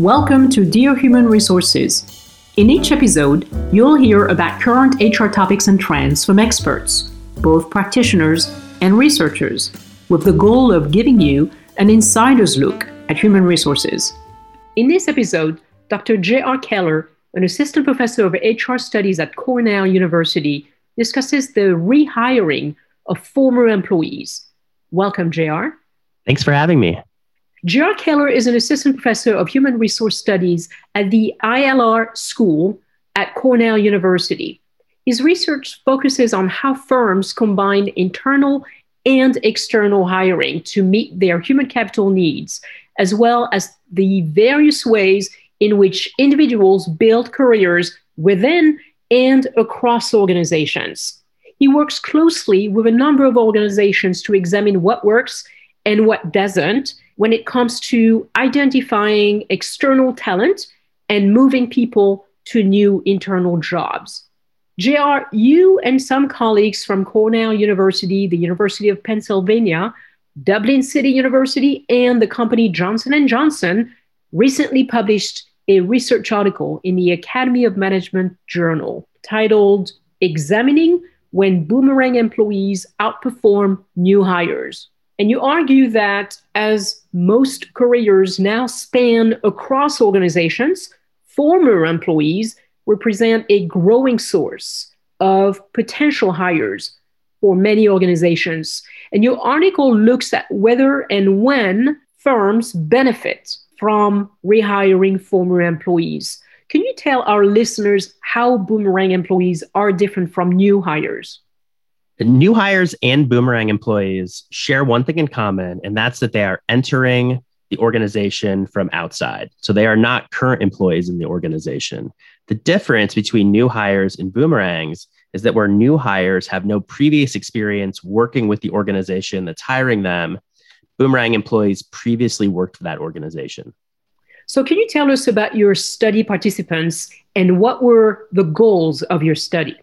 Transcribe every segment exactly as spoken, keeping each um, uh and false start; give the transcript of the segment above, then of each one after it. Welcome to Dear Human Resources. In each episode, you'll hear about current H R topics and trends from experts, both practitioners and researchers, with the goal of giving you an insider's look at human resources. In this episode, Doctor J R Keller, an assistant professor of H R studies at Cornell University, discusses the rehiring of former employees. Welcome, J R. Thanks for having me. Gerard Keller is an assistant professor of human resource studies at the I L R School at Cornell University. His research focuses on how firms combine internal and external hiring to meet their human capital needs, as well as the various ways in which individuals build careers within and across organizations. He works closely with a number of organizations to examine what works and what doesn't when it comes to identifying external talent and moving people to new internal jobs. J R, you and some colleagues from Cornell University, the University of Pennsylvania, Dublin City University, and the company Johnson and Johnson recently published a research article in the Academy of Management Journal titled Examining When Boomerang Employees Outperform New Hires. And you argue that as most careers now span across organizations, former employees represent a growing source of potential hires for many organizations. And your article looks at whether and when firms benefit from rehiring former employees. Can you tell our listeners how boomerang employees are different from new hires? New hires and boomerang employees share one thing in common, and that's that they are entering the organization from outside. So they are not current employees in the organization. The difference between new hires and boomerangs is that where new hires have no previous experience working with the organization that's hiring them, boomerang employees previously worked for that organization. So can you tell us about your study participants and what were the goals of your study?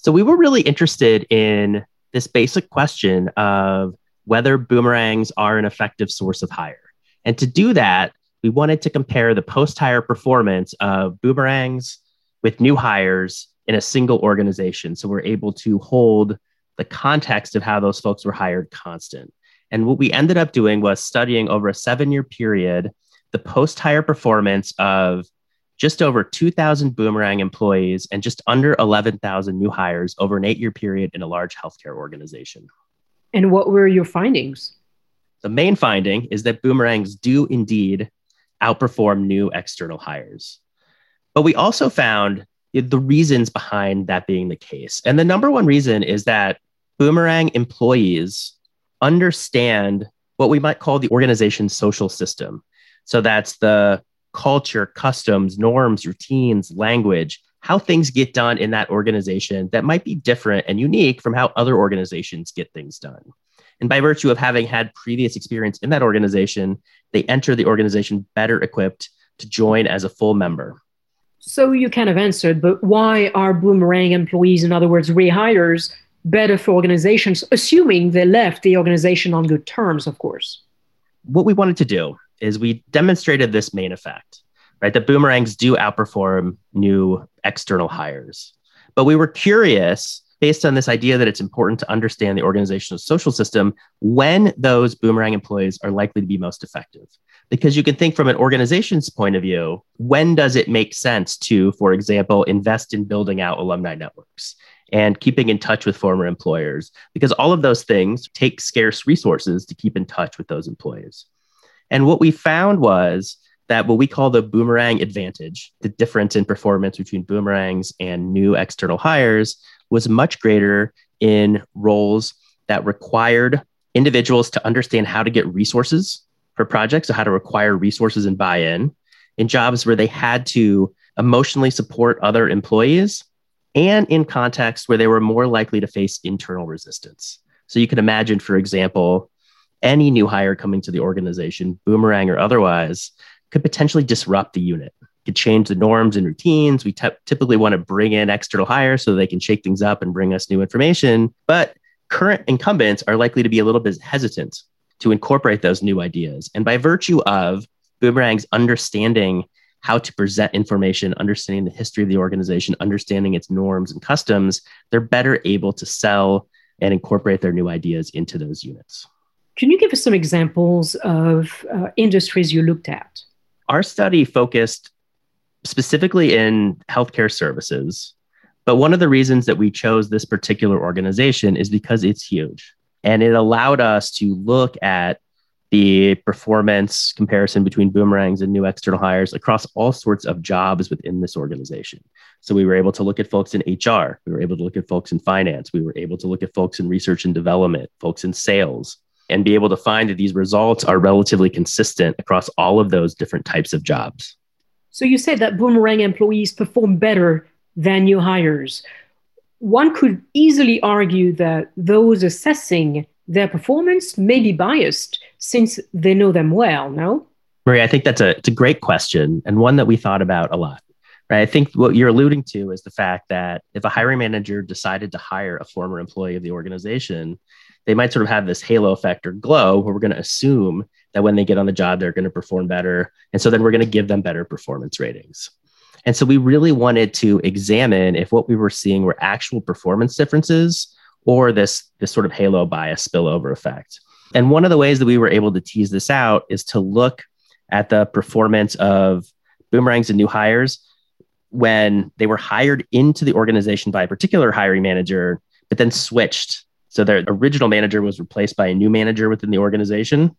So we were really interested in this basic question of whether boomerangs are an effective source of hire. And to do that, we wanted to compare the post-hire performance of boomerangs with new hires in a single organization. So we're able to hold the context of how those folks were hired constant. And what we ended up doing was studying over a seven-year period, the post-hire performance of just over two thousand boomerang employees and just under eleven thousand new hires over an eight-year period in a large healthcare organization. And what were your findings? The main finding is that boomerangs do indeed outperform new external hires. But we also found the reasons behind that being the case. And the number one reason is that boomerang employees understand what we might call the organization's social system. So that's the culture, customs, norms, routines, language, how things get done in that organization that might be different and unique from how other organizations get things done. And by virtue of having had previous experience in that organization, they enter the organization better equipped to join as a full member. So you kind of answered, but why are boomerang employees, in other words, rehires, better for organizations, assuming they left the organization on good terms, of course? What we wanted to do is we demonstrated this main effect, right? That boomerangs do outperform new external hires. But we were curious, based on this idea that it's important to understand the organizational social system, when those boomerang employees are likely to be most effective. Because you can think from an organization's point of view, when does it make sense to, for example, invest in building out alumni networks and keeping in touch with former employers? Because all of those things take scarce resources to keep in touch with those employees. And what we found was that what we call the boomerang advantage, the difference in performance between boomerangs and new external hires, was much greater in roles that required individuals to understand how to get resources for projects, so how to require resources and buy-in, in jobs where they had to emotionally support other employees, and in contexts where they were more likely to face internal resistance. So you can imagine, for example, any new hire coming to the organization, boomerang or otherwise, could potentially disrupt the unit, could change the norms and routines. We te- typically want to bring in external hires so they can shake things up and bring us new information. But current incumbents are likely to be a little bit hesitant to incorporate those new ideas. And by virtue of Boomerang's understanding how to present information, understanding the history of the organization, understanding its norms and customs, they're better able to sell and incorporate their new ideas into those units. Can you give us some examples of uh, industries you looked at? Our study focused specifically in healthcare services. But one of the reasons that we chose this particular organization is because it's huge. And it allowed us to look at the performance comparison between boomerangs and new external hires across all sorts of jobs within this organization. So we were able to look at folks in H R. We were able to look at folks in finance. We were able to look at folks in research and development, folks in sales, and be able to find that these results are relatively consistent across all of those different types of jobs. So you said that boomerang employees perform better than new hires. One could easily argue that those assessing their performance may be biased since they know them well, no? Maria, I think that's a, it's a great question and one that we thought about a lot. Right? I think what you're alluding to is the fact that if a hiring manager decided to hire a former employee of the organization, they might sort of have this halo effect or glow where we're going to assume that when they get on the job, they're going to perform better. And so then we're going to give them better performance ratings. And so we really wanted to examine if what we were seeing were actual performance differences or this, this sort of halo bias spillover effect. And one of the ways that we were able to tease this out is to look at the performance of boomerangs and new hires when they were hired into the organization by a particular hiring manager, but then switched. So their original manager was replaced by a new manager within the organization.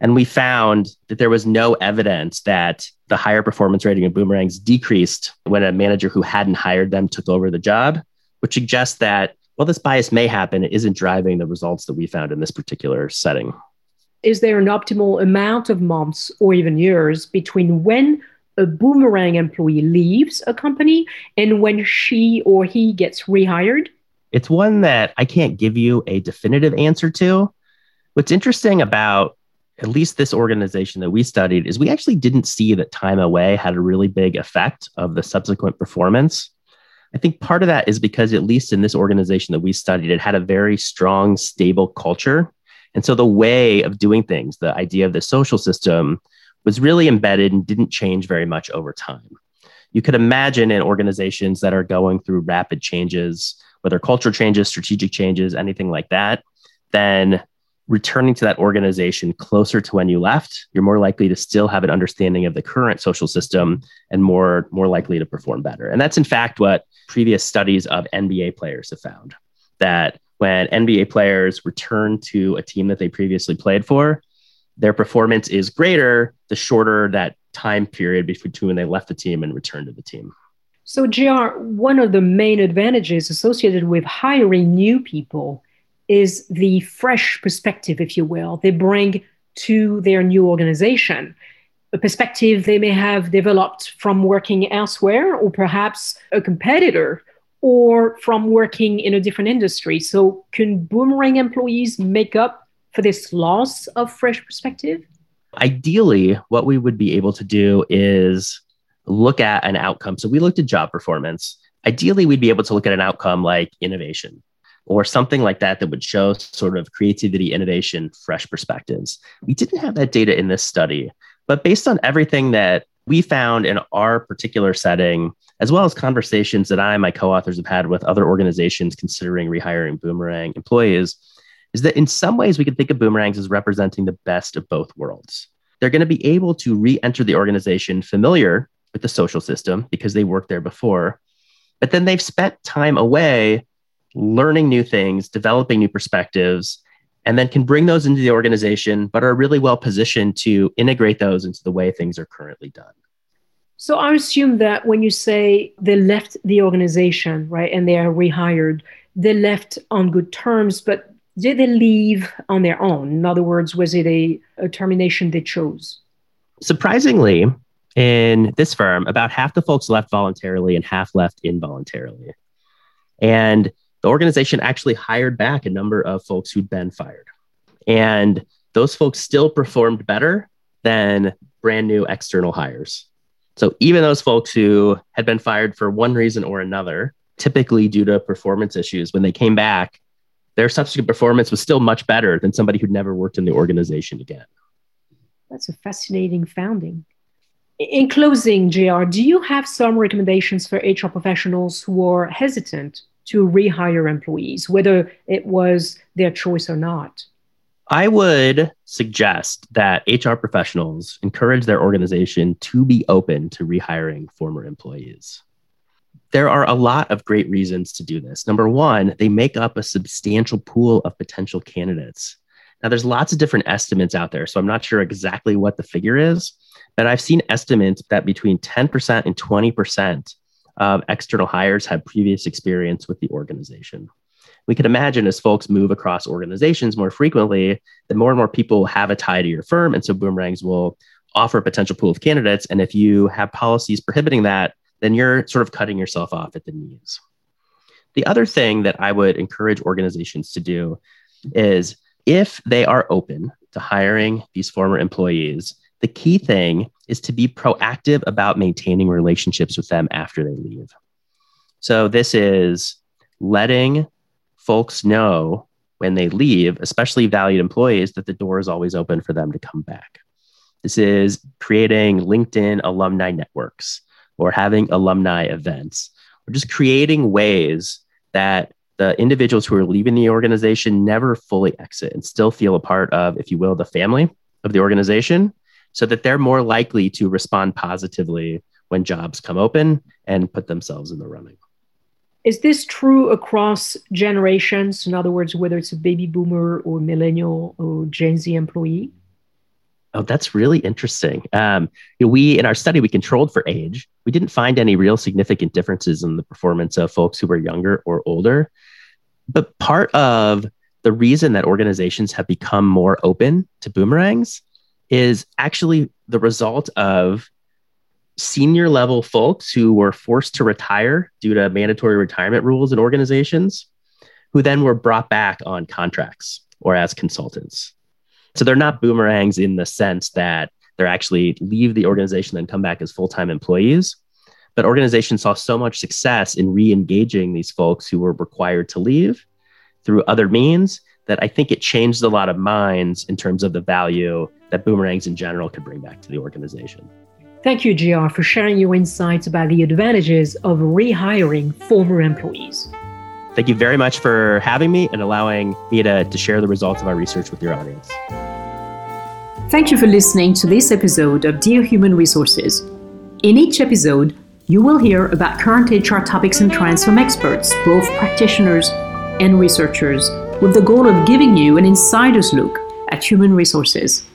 And we found that there was no evidence that the higher performance rating of boomerangs decreased when a manager who hadn't hired them took over the job, which suggests that while this bias may happen, it isn't driving the results that we found in this particular setting. Is there an optimal amount of months or even years between when a boomerang employee leaves a company and when she or he gets rehired? It's one that I can't give you a definitive answer to. What's interesting about at least this organization that we studied is we actually didn't see that time away had a really big effect of the subsequent performance. I think part of that is because at least in this organization that we studied, it had a very strong, stable culture. And so the way of doing things, the idea of the social system was really embedded and didn't change very much over time. You could imagine in organizations that are going through rapid changes, whether culture changes, strategic changes, anything like that, then returning to that organization closer to when you left, you're more likely to still have an understanding of the current social system and more, more likely to perform better. And that's in fact what previous studies of N B A players have found, that when N B A players return to a team that they previously played for, their performance is greater the shorter that time period between when they left the team and returned to the team. So J R, one of the main advantages associated with hiring new people is the fresh perspective, if you will, they bring to their new organization, a perspective they may have developed from working elsewhere or perhaps a competitor or from working in a different industry. So can boomerang employees make up for this loss of fresh perspective? Ideally, what we would be able to do is look at an outcome. So we looked at job performance. Ideally, we'd be able to look at an outcome like innovation, or something like that that would show sort of creativity, innovation, fresh perspectives. We didn't have that data in this study, but based on everything that we found in our particular setting, as well as conversations that I and my co-authors have had with other organizations considering rehiring boomerang employees, is that in some ways we can think of boomerangs as representing the best of both worlds. They're going to be able to re-enter the organization familiar with the social system because they worked there before, but then they've spent time away learning new things, developing new perspectives, and then can bring those into the organization, but are really well positioned to integrate those into the way things are currently done. So I assume that when you say they left the organization, right, and they are rehired, they left on good terms, but did they leave on their own? In other words, was it a, a termination they chose? Surprisingly, in this firm, about half the folks left voluntarily and half left involuntarily. And the organization actually hired back a number of folks who'd been fired. And those folks still performed better than brand new external hires. So even those folks who had been fired for one reason or another, typically due to performance issues, when they came back, their subsequent performance was still much better than somebody who'd never worked in the organization again. That's a fascinating founding. In closing, J R, do you have some recommendations for H R professionals who are hesitant to rehire employees, whether it was their choice or not? I would suggest that H R professionals encourage their organization to be open to rehiring former employees. There are a lot of great reasons to do this. Number one, they make up a substantial pool of potential candidates. Now, there's lots of different estimates out there, so I'm not sure exactly what the figure is, but I've seen estimates that between ten percent and twenty percent of external hires have previous experience with the organization. We could imagine as folks move across organizations more frequently, that more and more people have a tie to your firm, and so boomerangs will offer a potential pool of candidates, and if you have policies prohibiting that, then you're sort of cutting yourself off at the knees. The other thing that I would encourage organizations to do is, if they are open to hiring these former employees, the key thing is to be proactive about maintaining relationships with them after they leave. So this is letting folks know when they leave, especially valued employees, that the door is always open for them to come back. This is creating LinkedIn alumni networks, or having alumni events, or just creating ways that the individuals who are leaving the organization never fully exit and still feel a part of, if you will, the family of the organization, so that they're more likely to respond positively when jobs come open and put themselves in the running. Is this true across generations? In other words, whether it's a baby boomer or millennial or Gen Z employee? Oh, that's really interesting. Um, we, in our study, we controlled for age. We didn't find any real significant differences in the performance of folks who were younger or older. But part of the reason that organizations have become more open to boomerangs is actually the result of senior level folks who were forced to retire due to mandatory retirement rules in organizations, who then were brought back on contracts or as consultants. So they're not boomerangs in the sense that they're actually leave the organization and come back as full-time employees. But organizations saw so much success in re-engaging these folks who were required to leave through other means that I think it changed a lot of minds in terms of the value that boomerangs in general could bring back to the organization. Thank you, J R, for sharing your insights about the advantages of rehiring former employees. Thank you very much for having me and allowing me to, to share the results of our research with your audience. Thank you for listening to this episode of Dear Human Resources. In each episode, you will hear about current H R topics and trends from experts, both practitioners and researchers, with the goal of giving you an insider's look at human resources.